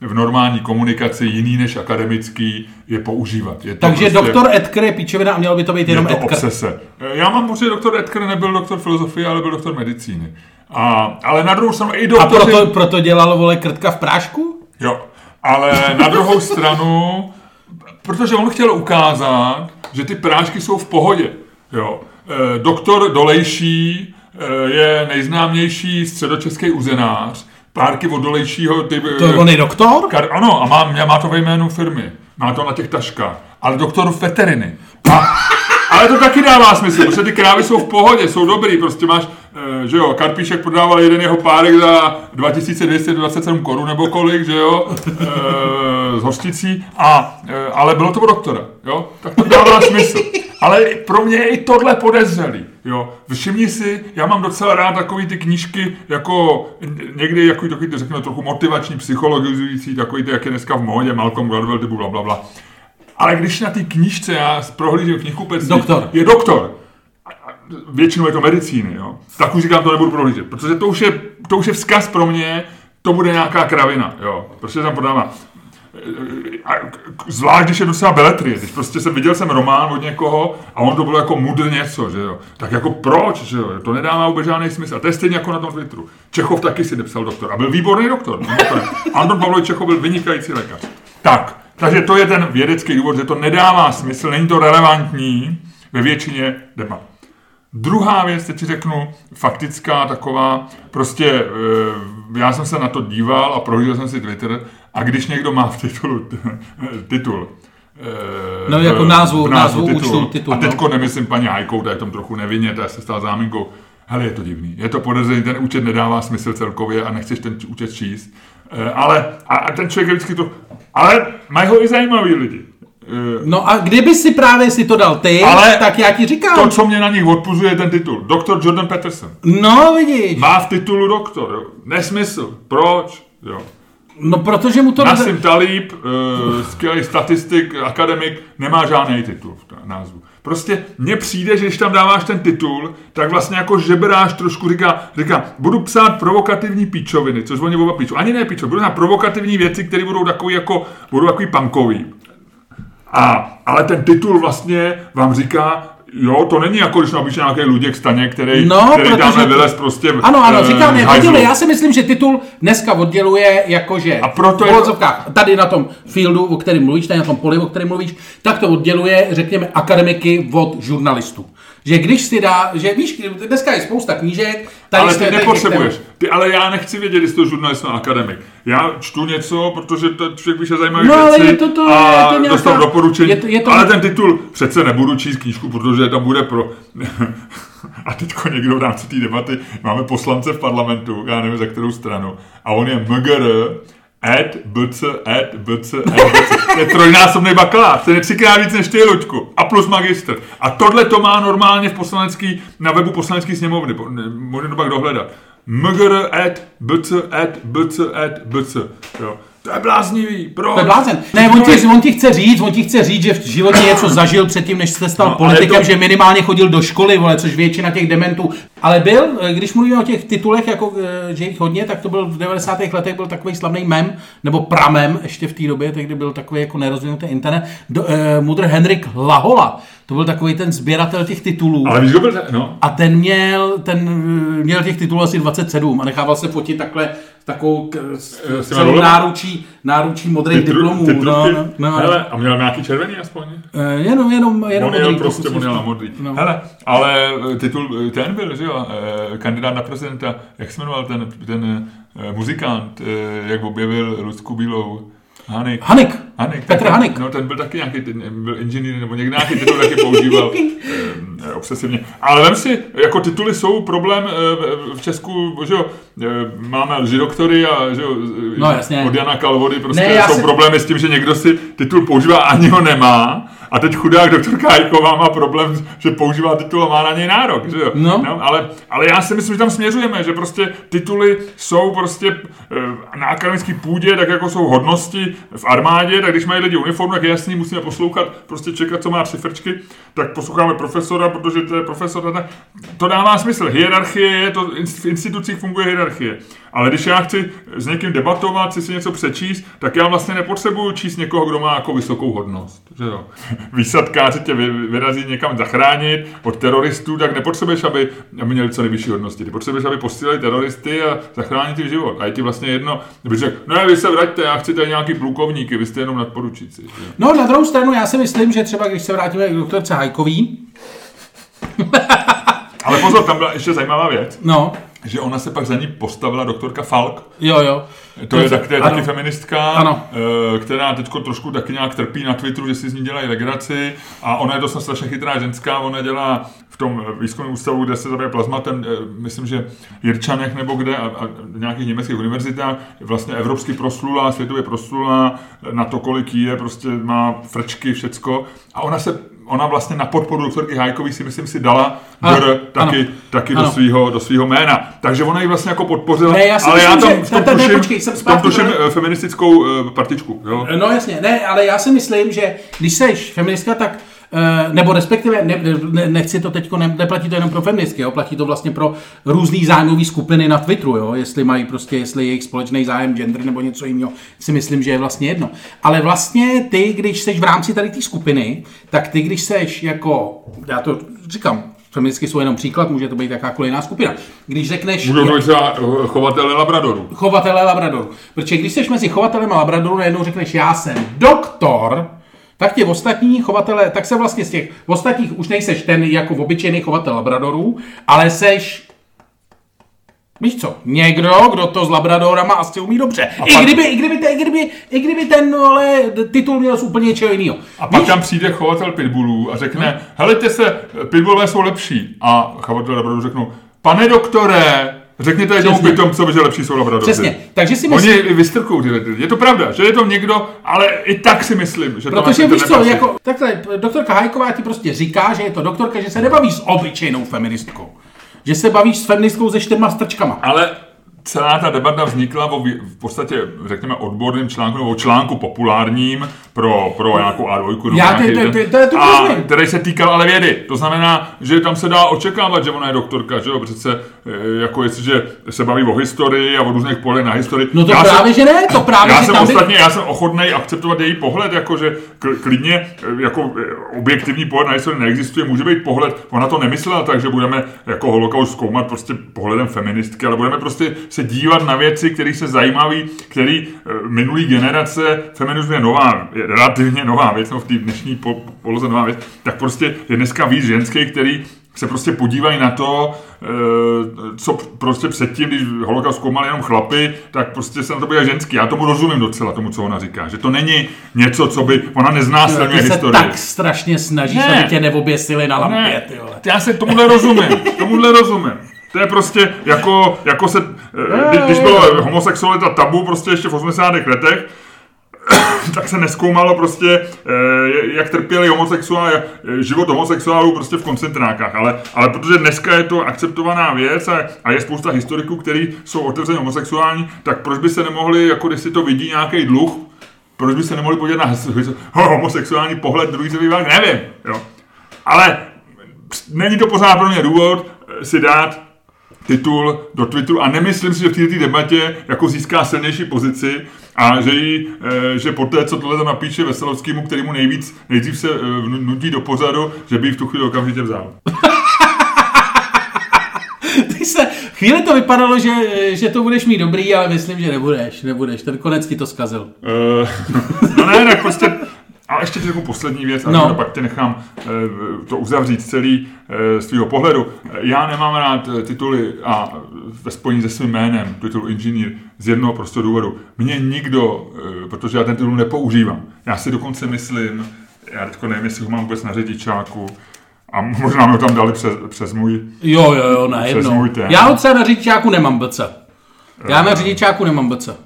v normální komunikaci jiný než akademický je používat. Je to takže prostě... doktor Edgar je píčovina a mělo by to být jenom Edgar. Je to obsese. Já mám pocit, že doktor Edgar nebyl doktor filozofie, ale byl doktor medicíny. A, ale na druhou stranu i doktor... A proto, proto dělal, vole, krtka v prášku? Jo, ale na druhou stranu, protože on chtěl ukázat, že ty prášky jsou v pohodě. Jo. Doktor Dolejší je nejznámější středočeský uzenář, párky od Dolejšího... Ty, to je on je doktor? Kar, ano, a má, má to ve jménu firmy. Má to na těch taškách. Ale doktor veteriny. A, ale to taky dává smysl, protože ty krávy jsou v pohodě, jsou dobrý. Prostě máš, že jo, Karpíšek prodával jeden jeho párek za dva tisíce dvě stě dvacet sedm korun nebo kolik, že jo, z hořčicí. A, ale bylo to pro doktora, jo. Tak to dává smysl. Ale pro mě je i tohle podezřelý. Jo, všimni si, já mám docela rád takový ty knížky, jako někdy, jako takový, ty řeknu, trochu motivační, psychologizující, takový ty, jak je dneska v módě, Malcolm Gladwell, typu bla, bla, bla. Ale když na ty knížce, já prohlížím knihkupectví, doktor. Je doktor, většinou je to medicíny, jo, tak už říkám, to nebudu prohlížet, protože to už je, to už je vzkaz pro mě, to bude nějaká kravina, jo, protože tam podává. Zvlášť, když je docela beletrie, když prostě jsem viděl jsem román od někoho a on to bylo jako mudr něco, že jo. Tak jako proč, že jo, to nedává vůbec žádný smysl. A to je stejně jako na tom Twitteru. Čechov taky si nepsal doktor a byl výborný doktor. doktor. Anton Pavlovič Čechov byl vynikající lékař. Tak, takže to je ten vědecký důvod, že to nedává smysl, není to relevantní ve většině debat. Druhá věc, teď ti řeknu, faktická taková, prostě já jsem se na to díval a prohlížel jsem si Twitter a když někdo má v titulu t- titul, no jako názvu, názvu titul, účtu, titul, a teďko nemyslím paní Hájkou, ta je tom trochu nevinně, ta se stala záminkou, hele, je to divný, je to podezření, ten účet nedává smysl celkově a nechceš ten účet číst, ale, a ten člověk je vždycky to, ale mají ho i zajímavý lidi. No a kdyby si právě si to dal ty, ale tak já ti říkám. To, co mě na nich odpuzuje, je ten titul. Doktor Jordan Peterson. No, vidíš. Má v titulu doktor, jo. Nesmysl. Proč? Jo. No, protože mu to... Nassim Taleb, uh, skvělý statistik, akademik, nemá žádný titul v názvu. Prostě mně přijde, že když tam dáváš ten titul, tak vlastně jako žebráš trošku, říká, říká, budu psát provokativní píčoviny, což oni oba píčou. Ani ne píčoviny, budu na provokativní věci, které budou takový jako, budou takový punkový. A, ale ten titul vlastně vám říká, jo, to není jako, když nabíš nějaký Luděk Staněk, který, no, který tam nevylez prostě... Ano, ano, říkám, e, já si myslím, že titul dneska odděluje jakože a proto v povodzovkách, tady na tom fieldu, o kterém mluvíš, tady na tom poli, o kterém mluvíš, tak to odděluje, řekněme, akademiky od žurnalistů. Že když si dá, že víš, dneska je spousta knížek... Tady ale ty nepotřebuješ. Ty, ale já nechci vědět, jestli to je žurnalist a akademik. Já čtu něco, protože to člověk víš, je zajímavý no, věci je to, to, a je to nějaká... dostal doporučení. Je to, je to... Ale ten titul přece nebudu číst knížku, protože tam bude pro... A teďko někdo v rámci té debaty, máme poslance v parlamentu, já nevím za kterou stranu, a on je mgr... Ed, bc, ed, bc, ed, bc. To je trojnásobný bakalář, to je třikrát víc než ty, Luďku. A plus magistr. A tohle to má normálně v poslanecký, na webu poslanecký sněmovny. Můžeme to pak dohledat. Mgr, ed, bc, ed, bc, ed, bc. Jo. To je bláznivý, proč? To je blázen. Ne, on ti, on ti chce říct, on ti chce říct, že v životě něco zažil předtím, než se stal no, politikem, to... že minimálně chodil do školy, vole, což většina těch dementů. Ale byl, když mluvíme o těch titulech, jako, že jich hodně, tak to byl v devadesátých letech byl takový slavný mem, nebo pramem ještě v té době, tehdy byl takový jako nerozvinutý internet, do, uh, mudr Henrich Lahola. To byl takový ten sběratel těch titulů. Ale víš, kdo byl ten, no. A ten měl, ten měl těch titulů asi dvacet sedm a nechával se fotit takhle takovou celou náručí, náručí modrých diplomů. No, no, no. Hele, a měl nějaký červený aspoň? E, jenom, jenom, jenom modrý. Měl prostě modrý. modrý. No. Hele, ale titul ten byl, že jo, kandidát na prezidenta, jak se jmenoval ten, ten muzikant, jak objevil Lucku Bílou? Hanik. Hanik. Hanik. Petr tak, Hanik. No, ten byl taky nějaký, ten byl inženýr nebo někde nějaký titul taky používal eh, obsesivně. Ale vem si, jako tituly jsou problém eh, v Česku, že jo, eh, máme lžidoktory a že jo, no, jasně. Od Jana Kalvory prostě ne, jsou si... problémy s tím, že někdo si titul používá ani ho nemá. A teď chudák doktorka Hájková má problém, že používá titul a má na něj nárok, že jo? No. No, ale, ale já si myslím, že tam směřujeme, že prostě tituly jsou prostě na akademický půdě, tak jako jsou hodnosti v armádě, tak když mají lidi uniformu, tak je jasný, musíme poslouchat, prostě čekat, co má tři frčky, tak posloucháme profesora, protože to je profesor, tak to dává smysl. Hierarchie je, to v institucích funguje hierarchie. Ale když já chci s někým debatovat, chci si něco přečíst, tak já vlastně nepotřebuju číst někoho, kdo má jako vysokou hodnost, že jo? Výsadkáři tě vyrazí někam zachránit od teroristů, tak nepotřebuješ, aby měli co nejvyšší hodnosti. Ty potřebuješ, aby posílali teroristy a zachránit jim život. A je ti vlastně jedno, kdyby řekl, no vy se vraťte, já chci tady nějaký plukovníky, vy jste jenom nadporučíci. No na druhou stranu, já si myslím, že třeba když se vrátíme k doktorce Hájkový. Ale pozor, tam byla ještě zajímavá věc. No. Že ona se pak za ní postavila doktorka Falk. Jo, jo. To je, tak, to je taky feministka, ano. Která teď trošku taky nějak trpí na Twitteru, že si z ní dělají legraci. A ona je dost strašně chytrá ženská, ona dělá v tom výzkumném ústavu, kde se zabývá plazmatem, myslím, že Jirčanech nebo kde, a, a nějakých německých univerzitách, vlastně evropsky proslula, světově proslula, na to, kolik je, prostě má frčky, všecko. A ona se... Ona vlastně na podporu doktorky Hájkové si myslím si dala ano, dr, taky, ano, taky ano. Do, svýho, do svýho jména. Takže ona ji vlastně jako podpořila, ne, já ale myslím, já tam v tom tuším, tom tuším feministickou partičku. Jo? No jasně, ne, ale já si myslím, že když seš feministka, tak nebo respektive, ne, ne, nechci to teďko, ne, neplatí to jenom pro feministky, jo, platí to vlastně pro různý zájmové skupiny na Twitteru, jo, jestli mají prostě, jestli jejich společný zájem gender nebo něco jiného, si myslím, že je vlastně jedno. Ale vlastně ty, když seš v rámci tady té skupiny, tak ty, když seš jako, já to říkám, feministky jsou jenom příklad, může to být jakákoliv jiná skupina. Když řekneš... Můžou být za chovatele Labradoru. Chovatele Labradoru. Protože když seš mezi chovatelem a Labradoru, najednou řekneš, já jsem doktor, tak ti ostatní chovatele, tak se vlastně z těch ostatních už nejseš ten jako obyčejný chovatel Labradorů, ale seš, víš co, někdo, kdo to s Labradorama asi umí dobře. I, pak, kdyby, i, kdyby, i, kdyby, I kdyby ten ale, titul měl z úplně něčeho jiného. A pak víš? Tam přijde chovatel Pitbullů a řekne, hmm. helejte se, Pitbullové jsou lepší. A chovatel Labradorů řeknou, pane doktore, řekněte jednomu pitomcovi, že lepší jsou Labradorci. Přesně. Takže si myslím... Oni vystrkují ty lidi. Je to pravda, že je to někdo, ale i tak si myslím, že to Protože víš co, jako... Takhle, doktorka Hájková ti prostě říká, že je to doktorka, že se nebaví s obyčejnou feministkou. Že se bavíš s feministkou se čtyřma strčkama. Ale celá ta debata vznikla o, v podstatě, řekněme, odborným článku nebo článku populárním pro, pro nějakou á dvojku. Já ty, ty, ty, to je to a který se týkal ale vědy. To znamená, že tam se dá očekávat, že ona je doktorka, že jo? Přece, jako jestliže se baví o historii a o různých polech na historii. No to já právě, jsem, že ne, to právě, já že jsem tam ostatně, by... já jsem ochotnej akceptovat její pohled, jakože klidně, jako objektivní pohled na historii neexistuje, může být pohled, ona to nemyslela tak, že budeme jako holokaust zkoumat prostě pohledem feministky, ale budeme prostě se dívat na věci, které se zajímaví, které minulý generace, feminismus je nová, je relativně nová věc, no v té dnešní poloze nová věc, tak prostě je dneska víc ženských, který se prostě podívají na to, co prostě předtím, když holokaust zkoumali jenom chlapy, tak prostě se na to podívají ženský. Já tomu rozumím docela, tomu, co ona říká, že to není něco, co by, ona nezná silně historii. Ty se tak strašně snažíš, ne, aby tě neoběsili na lampě, ty vole. Já se tomuhle rozumím, tomuhle rozumím. To je prostě jako, jako se, když bylo homosexualita tabu prostě ještě v osmdesátých letech, tak se nezkoumalo prostě, jak trpěli homosexuálové, život homosexuálů prostě v koncentrákách, ale, ale protože dneska je to akceptovaná věc a, a je spousta historiků, kteří jsou otevřeně homosexuální, tak proč by se nemohli, jako když si to vidí nějaký dluh, proč by se nemohli podívat na homosexuální pohled druhý světový války, nevím, jo. Ale není to pořád pro mě důvod si dát titul do Twitteru a nemyslím si, že v této debatě jako získá silnější pozici a že, jí, že poté, co tohle tam napíše Veselovskému, kterému nejvíc, nejdřív se nudí do pořadu, že by ji v tu chvíli okamžitě vzal. Ty se, chvíli to vypadalo, že, že to budeš mít dobrý, ale myslím, že nebudeš, nebudeš, ten konec ti to zkazil. No ne, tak prostě... A ještě ti řeknu poslední věc, a no. pak tě nechám e, to uzavřít celý e, z tvýho pohledu. Já nemám rád tituly a ve spojení se svým jménem, titul inženýr, z jednoho prostého důvodu. Mně nikdo, e, protože já ten titul nepoužívám. Já si dokonce myslím, já teďko nevím, jestli ho mám vůbec na řidičáku, a možná mi ho tam dali přes, přes můj... Jo, jo, jo, ne, jedno. Já ho třeba na řidičáku nemám B C. Já na řidičáku nemám B C.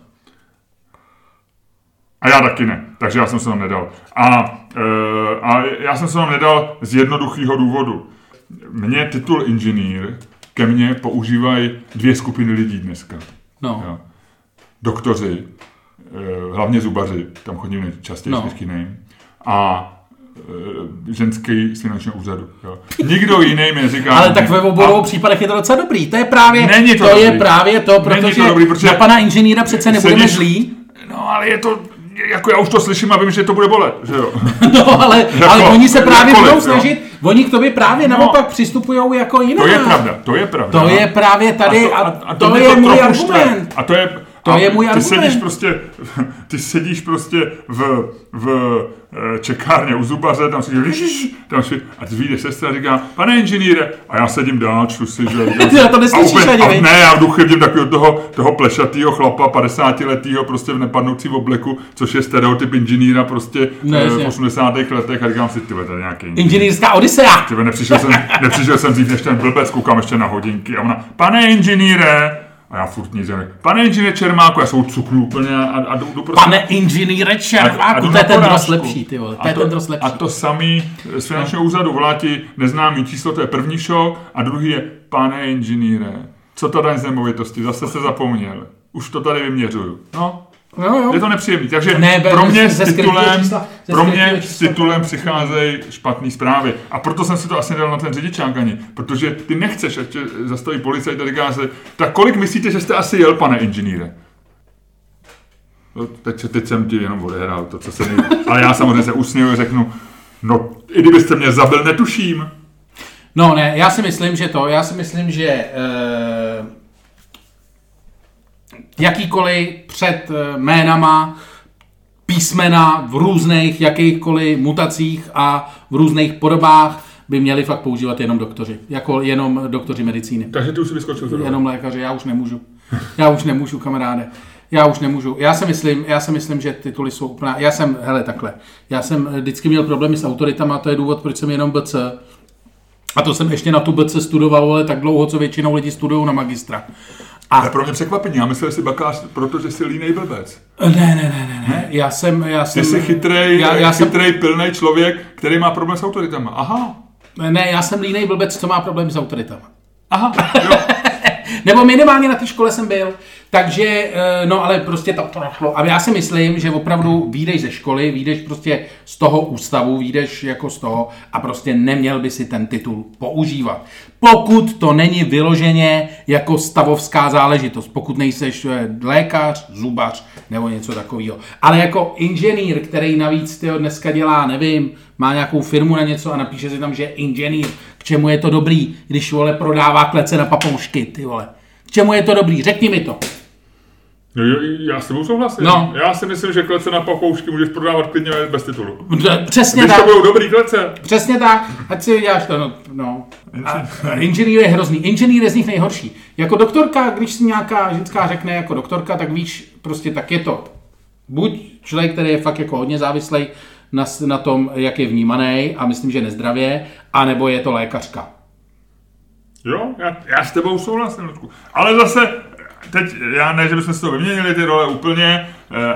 A já taky ne, takže já jsem se tam nedal. A, e, a já jsem se tam nedal z jednoduchého důvodu. Mě titul inženýr ke mně používají dvě skupiny lidí dneska. No. Jo. Doktoři, e, hlavně zubaři, tam chodím nejčastěji, no. vždycky nejím. A e, ženský z finančního úřadu. Jo. Nikdo jiný mi říká... Ale mě. Tak ve obou a... případech je to docela dobrý. To je právě Není to, to je právě to, protože, to dobrý, protože na pana inženýra přece nebudeme sedíš... zlí. No, ale je to... Jako já už to slyším a vím, že to bude bolet, že jo? No, ale, jako, ale oni se právě kolik, budou snažit, jo? Oni k tobě právě no, naopak přistupujou jako jiná. To je pravda, to je pravda. To je právě tady a to, a, a to, to je to můj argument. A to je, to a je můj ty argument. Sedíš prostě, ty sedíš prostě v, v čekárně u zubaře, tam si říkáš, a ty vyjde sestra a říká, pane inženýre, a já sedím dál, čtu si, že... Ty na to neslyšíš ani, ne? Ne, já v duchu vidím takového toho, toho plešatýho chlapa, padesátiletýho, prostě v nepadnoucí obleku, což je stereotyp inženýra prostě ne, v osmdesátých letech a říkám si, tyhle, tady nějaký... Inženýrská odisea! Tyhle, nepřišel jsem, nepřišel jsem dřív než ten blbec, koukám ještě na hodinky a ona, pane inženýre... A já furt nic nevím. Pane inženýre Čermáku, já se ucuknu úplně a, a jdu, jdu prostě... Pane inženýre Čermáku, to je ten dros lepší, ty vole, to je ten dros lepší. A to samý z finančního úřadu volá ti neznámý číslo, to je první šok, a druhý je, pane inženýre, co ta daň z nemovitosti, zase se zapomněl, už to tady vyměřuju. No, jo, jo. Je to nepříjemný, takže ne, pro mě s titulem, čísla, pro mě s titulem přicházejí špatné zprávy. A proto jsem si to asi nedal na ten řidičák ani, protože ty nechceš, ať tě zastaví policajt a říká se, tak kolik myslíte, že jste asi jel, pane inženýre? No, teď, teď jsem ti jenom odehrál to, co se nejde. Ale já samozřejmě se usměju a řeknu, no i kdybyste mě zabil, netuším. No ne, já si myslím, že to, já si myslím, že... E... jakýkoliv před jménama, písmena v různých jakýchkoliv mutacích a v různých podobách by měli fakt používat jenom doktoři. Jako jenom doktoři medicíny. Takže ty už si vyskočil. Zrovna. Jenom lékaři, já už nemůžu. Já už nemůžu, kamaráde. Já už nemůžu. Já si myslím, já si myslím, že tituly jsou úplná. Já jsem, hele, takhle. Já jsem vždycky měl problémy s autoritama, to je důvod, proč jsem jenom B C. A to jsem ještě na tu B C studoval, ale tak dlouho, co většinou lidi studují na magistra. A to je pro mě překvapení, já myslel, že jsi bakář, protože jsi línej blbec. Ne, ne, ne, ne, ne. Já jsem, já jsem... Ty jsi chytrej, já, já chytrej jsem... pilnej člověk, který má problém s autoritama, aha. Ne, já jsem línej blbec, co má problém s autoritama. Aha, jo. Nebo minimálně na té škole jsem byl, takže, no ale prostě to, to nešlo. A já si myslím, že opravdu vyjdeš ze školy, vyjdeš prostě z toho ústavu, vyjdeš jako z toho a prostě neměl by si ten titul používat. Pokud to není vyloženě jako stavovská záležitost, pokud nejseš lékař, zubař nebo něco takového. Ale jako inženýr, který navíc tyho dneska dělá, nevím, má nějakou firmu na něco a napíše si tam, že je inženýr, k čemu je to dobrý, když, vole, prodává klece na papoušky, ty vole. K čemu je to dobrý, řekni mi to. No, já s tebou souhlasím. No. Já si myslím, že klece na papoušky můžeš prodávat klidně bez titulu. Přesně když tak. Když to budou dobrý klece. Přesně tak, ať si děláš to, no. no. Inženýr je hrozný, inženýr je z nich nejhorší. Jako doktorka, když si nějaká ženská řekne jako doktorka, tak víš, prostě tak je to. Buď člověk, který je fakt jako hodně závislý na, na tom, jak je vnímaný a myslím, že nezdravě, anebo je to lékařka. Jo, já, já s tebou souhlasím, Ludku. Ale zase, teď, já ne, že bychom si to vyměnili ty role úplně,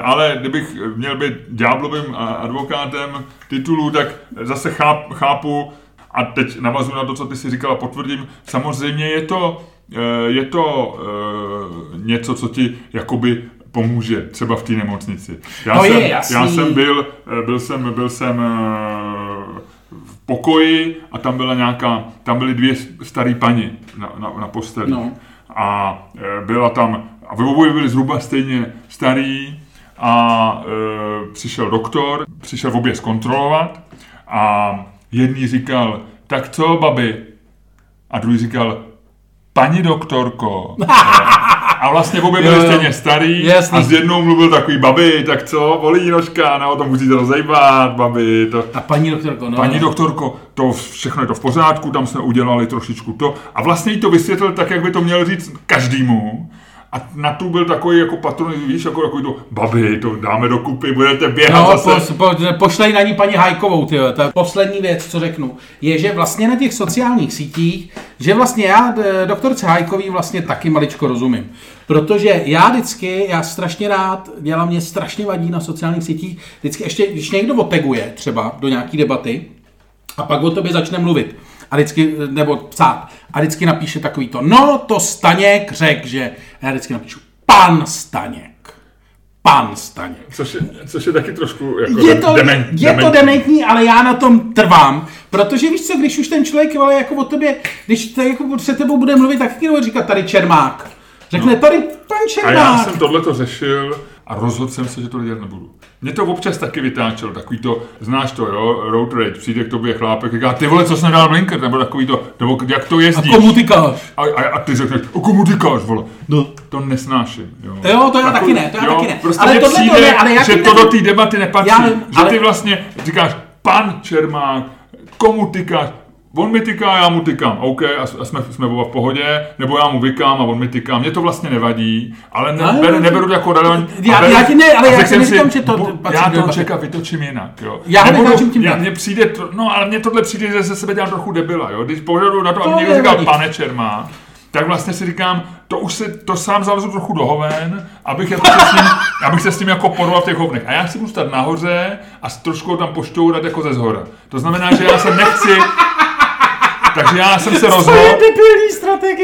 ale kdybych měl být ďáblovým advokátem titulů, tak zase cháp, chápu, a teď navazuji na to, co ty si říkala, potvrdím, samozřejmě je to, je to něco, co ti jakoby pomůže, třeba v té nemocnici. Já, no jsem, já jsem byl, byl jsem, byl jsem v pokoji a tam byla nějaká, tam byly dvě starý paní na, na, na posteli. No. a byla tam, a oboje byli zhruba stejně starý a e, přišel doktor, přišel obě zkontrolovat a jedný říkal, tak co, babi? A druhý říkal, paní doktorko. A vlastně obě byli stejně starý a s jednou mluvil takový, babi, tak co, bolí nožka, no, to musíte rozejbat, babi. To... A paní doktorko, no. Paní doktorko, to všechno je to v pořádku, tam jsme udělali trošičku to. A vlastně jí to vysvětlil tak, jak by to měl říct každému. A na tu byl takový jako patron, víš, jako takový to, babi, to dáme dokupy, budete běhat no, zase. Po, po, pošlej na ní paní Hájkovou, tyhle. Ta poslední věc, co řeknu, je, že vlastně na těch sociálních sítích, že vlastně já doktorce Hájkový vlastně taky maličko rozumím. Protože já vždycky, já strašně rád, dělám, mě strašně vadí na sociálních sítích, vždycky ještě, když někdo opeguje třeba do nějaký debaty a pak o tobě začne mluvit a vždycky, nebo psát, a vždycky napíše takový to, no to Staněk řekl, že, já vždycky napíšu, pan Staněk, pan Staněk. Což je, což je taky trošku jako je to, dement, je dementní. Je to dementní, ale já na tom trvám, protože víš co, když už ten člověk, ale jako o tobě, když te, jako se tebou bude mluvit, tak taky nebude říkat tady Čermák. Řekne no. Tady pan Čermák. A já jsem tohleto řešil a rozhodl jsem se, že to dělat nebudu. Mě to občas taky vytáčelo, takový to, znáš to, jo, road rage, přijde k tobě chlápek, říká, ty vole, co jsi nedal blinker, nebo takový to, nebo jak to jezdíš. A komu tykáš? A, a, a ty řekneš, a komu tykáš, vole. No. To nesnáším, jo. To jo, to já taky ne, to já jo, taky ne. Prostě ale tohle přijde, to ne, ale jak že to do té debaty nepatří, já, že ale... ty vlastně říkáš, pan Čermák, komu tykáš. On mi tyká, já mu tykám, OK, a jsme, jsme oba v pohodě, nebo já mu vykám a on mi tyká, mě to vlastně nevadí, ale ne, ale ber, neberu to jako relevant. Já, já ti ne, ale já si říkám, že to patří. Já to čeká, vytočím jinak, jo. Já nebudu, netáčím tím já, mně přijde, no ale mně tohle přijde, že se sebe dělám trochu debila, jo. Když požaduju na to, to aby někdo říkal, pane Čermák, tak vlastně si říkám, to už se, to sám zalezu trochu do hoven, abych, jako se, s ním, abych se s ním jako porval v těch hovnech. A já si budu stát nahoře a trošku tam poštourat jako ze zhora. To znamená, že já se nechci. Takže já jsem se rozhodl,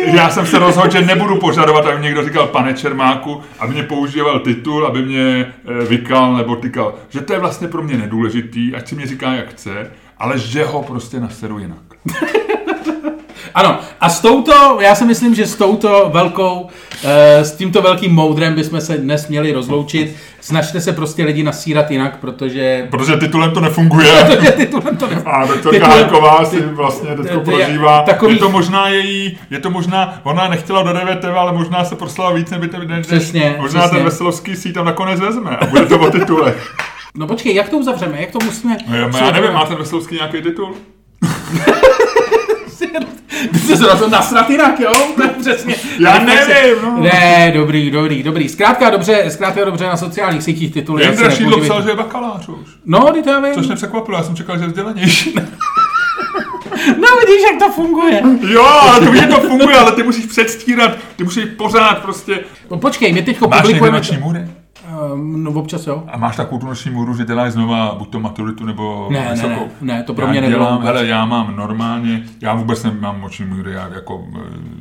já jsem se rozhodl, že nebudu požadovat, aby někdo říkal pane Čermáku, aby mě používal titul, aby mě vykal nebo tykal. Že to je vlastně pro mě nedůležitý, ať si mě říká jak chce, ale že ho prostě naseru jinak. Ano, a s touto, já si myslím, že s touto velkou, s tímto velkým moudrem bychom se dnes měli rozloučit. Snažte se prostě lidi nasírat jinak, protože... Protože titulem to nefunguje. Protože titulem to nefunguje. A doktorka Hájková si vlastně teďko prožívá. Takový... Je to možná její, je to možná, ona nechtěla do D V T V, ale možná se proslala víc, než by ten den. Přesně. Možná přesně. Ten Veselovský si tam nakonec vezme a bude to o titulech. No počkej, jak to uzavřeme, jak to musíme... No, já, já nevím, má ten Veselovský nějaký titul? Byste se na to nasrat jinak, jo? Přesně. Já nevím, no. Ne, dobrý, dobrý, dobrý. Zkrátka dobře, zkrátka dobře na sociálních sítích tituly. Jindra Šídlo psal, že je bakalář už. No, ty to já vím. Což mě překvapilo, já jsem čekal, že je vzdělanější. No vidíš, jak to funguje. Jo, ale to vidíš, jak to funguje, ale ty musíš předstírat, ty musíš pořád prostě... No, počkej, my teďko publikujeme... Máš někde noční můry? No občas jo. A máš takovou tu noční můru, že děláš znova buď to maturitu nebo ne, vysokou? Ne, ne, ne, to pro já mě nebylo. Hele, já mám normálně, já vůbec nemám noční můry, já jako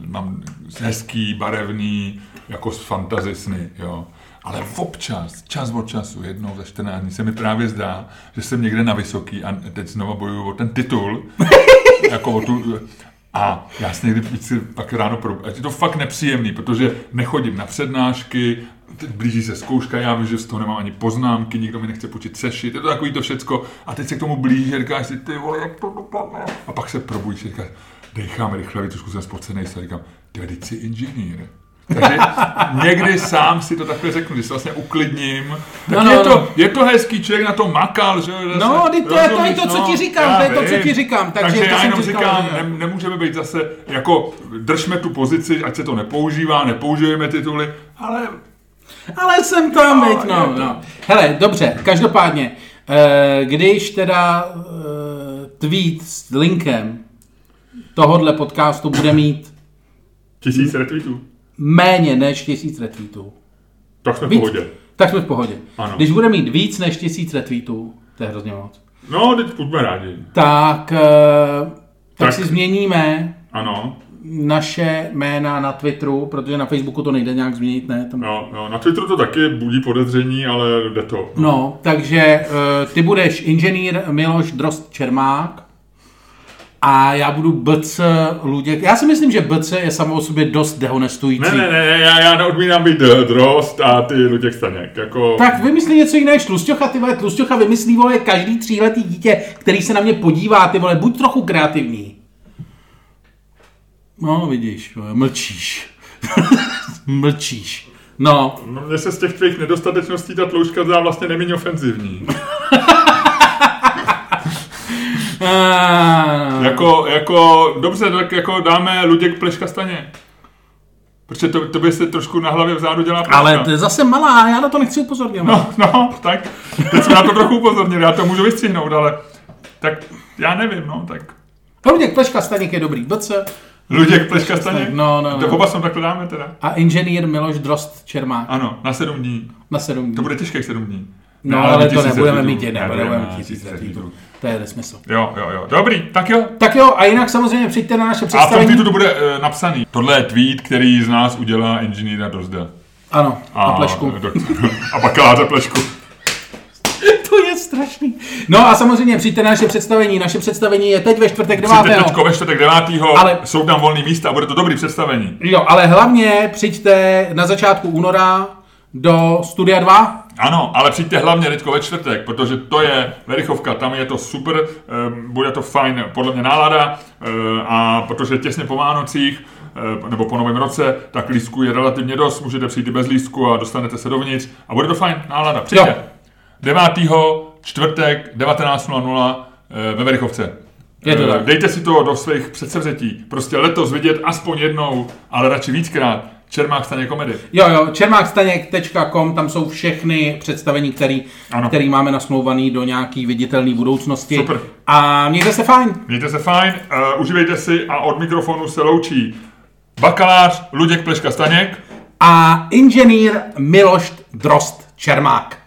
mám hezký, barevný, jako fantasy sny, jo. Ale občas, čas od času, jednou za čtrnáct dní se mi právě zdá, že jsem někde na vysoký a teď znova bojuju o ten titul, jako o tu... A já si někdy si pak ráno probudu. A je to fakt nepříjemný, protože nechodím na přednášky, teď blíží se zkouška, já vím, že z toho nemám ani poznámky, nikdo mi nechce počít sešit, je to takový to všecko. A teď se k tomu blíží, říkáš si, ty vole, jak to dopadne. A pak se probudíš, říkáš, dejchám rychle, trošku jsem spocenej, a říkám, ty vždyť jsi inženýr. Takže někdy sám si to takhle řeknu, když se vlastně uklidním. Tak no, no, je, to, no. Je to hezký, člověk na tom makal, že? No, ty to, rozumíš, to je to, co ti říkám, to je to, co ti říkám. Takže, takže já jenom říkám, říkám ne, nemůžeme být zase, jako držme tu pozici, ať se to nepoužívá, nepoužijeme tituly, ale... Ale jsem tam, no, no, no. no. Hele, dobře, každopádně, když teda tweet s linkem tohodle podcastu bude mít... Tisíc retweetů. Méně než tisíc retweetů. Tak jsme v víc? Pohodě. Tak jsme v pohodě. Ano. Když bude mít víc než tisíc retweetů, to je hrozně moc. No, teď buďme rádi. Tak, tak, tak si změníme ano. Naše jména na Twitteru, protože na Facebooku to nejde nějak změnit, ne? Tam... No, no, na Twitteru to taky budí podezření, ale jde to. No, no takže ty budeš inženýr Miloš Drost Čermák. A já budu B C Luděk. Já si myslím, že B C je samo o sobě dost dehonestující. Ne, ne, ne, já, já neodmínám být drost a ty Luděk Staněk. Jako... Tak vymyslí něco jiného než Tlusťocha, ty vole, Tlusťocha vymyslí, vole, každý tříletý dítě, který se na mě podívá, ty vole, buď trochu kreativní. No, vidíš, vole, mlčíš. mlčíš. No. No, mně se z těch tvých nedostatečností ta tlouška zdá vlastně neméně ofenzivní. Ah. Jako, jako, dobře, tak jako dáme Luděk Pleška Staněk. Protože to, to by se trošku na hlavě vzadu dělá pleška. Ale to je zase malá, já na to nechci upozornit. No, no, tak, teď jsme na to trochu upozornili, já to můžu vystřihnout, ale tak já nevím, no, tak. Luděk Pleška Staněk je dobrý, B C. Luděk Pleška Staněk? No, no, no. To oba jsme takhle dáme teda. A inženýr Miloš Drost Čermák. Ano, na sedm dní. Na sedm dní. To bude těžké sedm dní. No, no, ale, ale to nebudeme mít jedné, nebudeme mít tisíce titulů. To je nesmysl. Jo, jo, jo. Dobrý, tak jo. Tak jo, a jinak samozřejmě přijďte na naše představení. A v tom tweetu to bude e, napsaný. Tohle je tweet, který z nás udělá inženýra Drozda. Ano, a, a Plešku. Doktor, a bakaláře Plešku. To je strašný. No a samozřejmě přijďte na naše představení. Naše představení je teď ve čtvrtek devátého. Přijďte teďko ve čtvrtek devátého. Ale... Jsou tam volný místa a bude to dobrý představení. Jo, ale hlavně přijďte na začátku února do Studia dva. Ano, ale přijďte hlavně teďko ve čtvrtek, protože to je Verichovka, tam je to super, bude to fajn, podle mě nálada, a protože těsně po Vánocích, nebo po novém roce, tak lístků je relativně dost, můžete přijít i bez lístku a dostanete se dovnitř a bude to fajn, nálada, přijďte. devátého čtvrtek devatenáct nula nula ve Verichovce. Dejte si to do svých předsevzetí, prostě letos vidět aspoň jednou, ale radši víckrát. Čermák Staněk Komedy. Jo, jo, čermák staněk tečka com, tam jsou všechny představení, který, který máme nasmlouvaný do nějaký viditelné budoucnosti. Super. A mějte se fajn. Mějte se fajn, uh, užívejte si a od mikrofonu se loučí bakalář Luděk Pleška Staněk a inženýr Miloš Drost Čermák.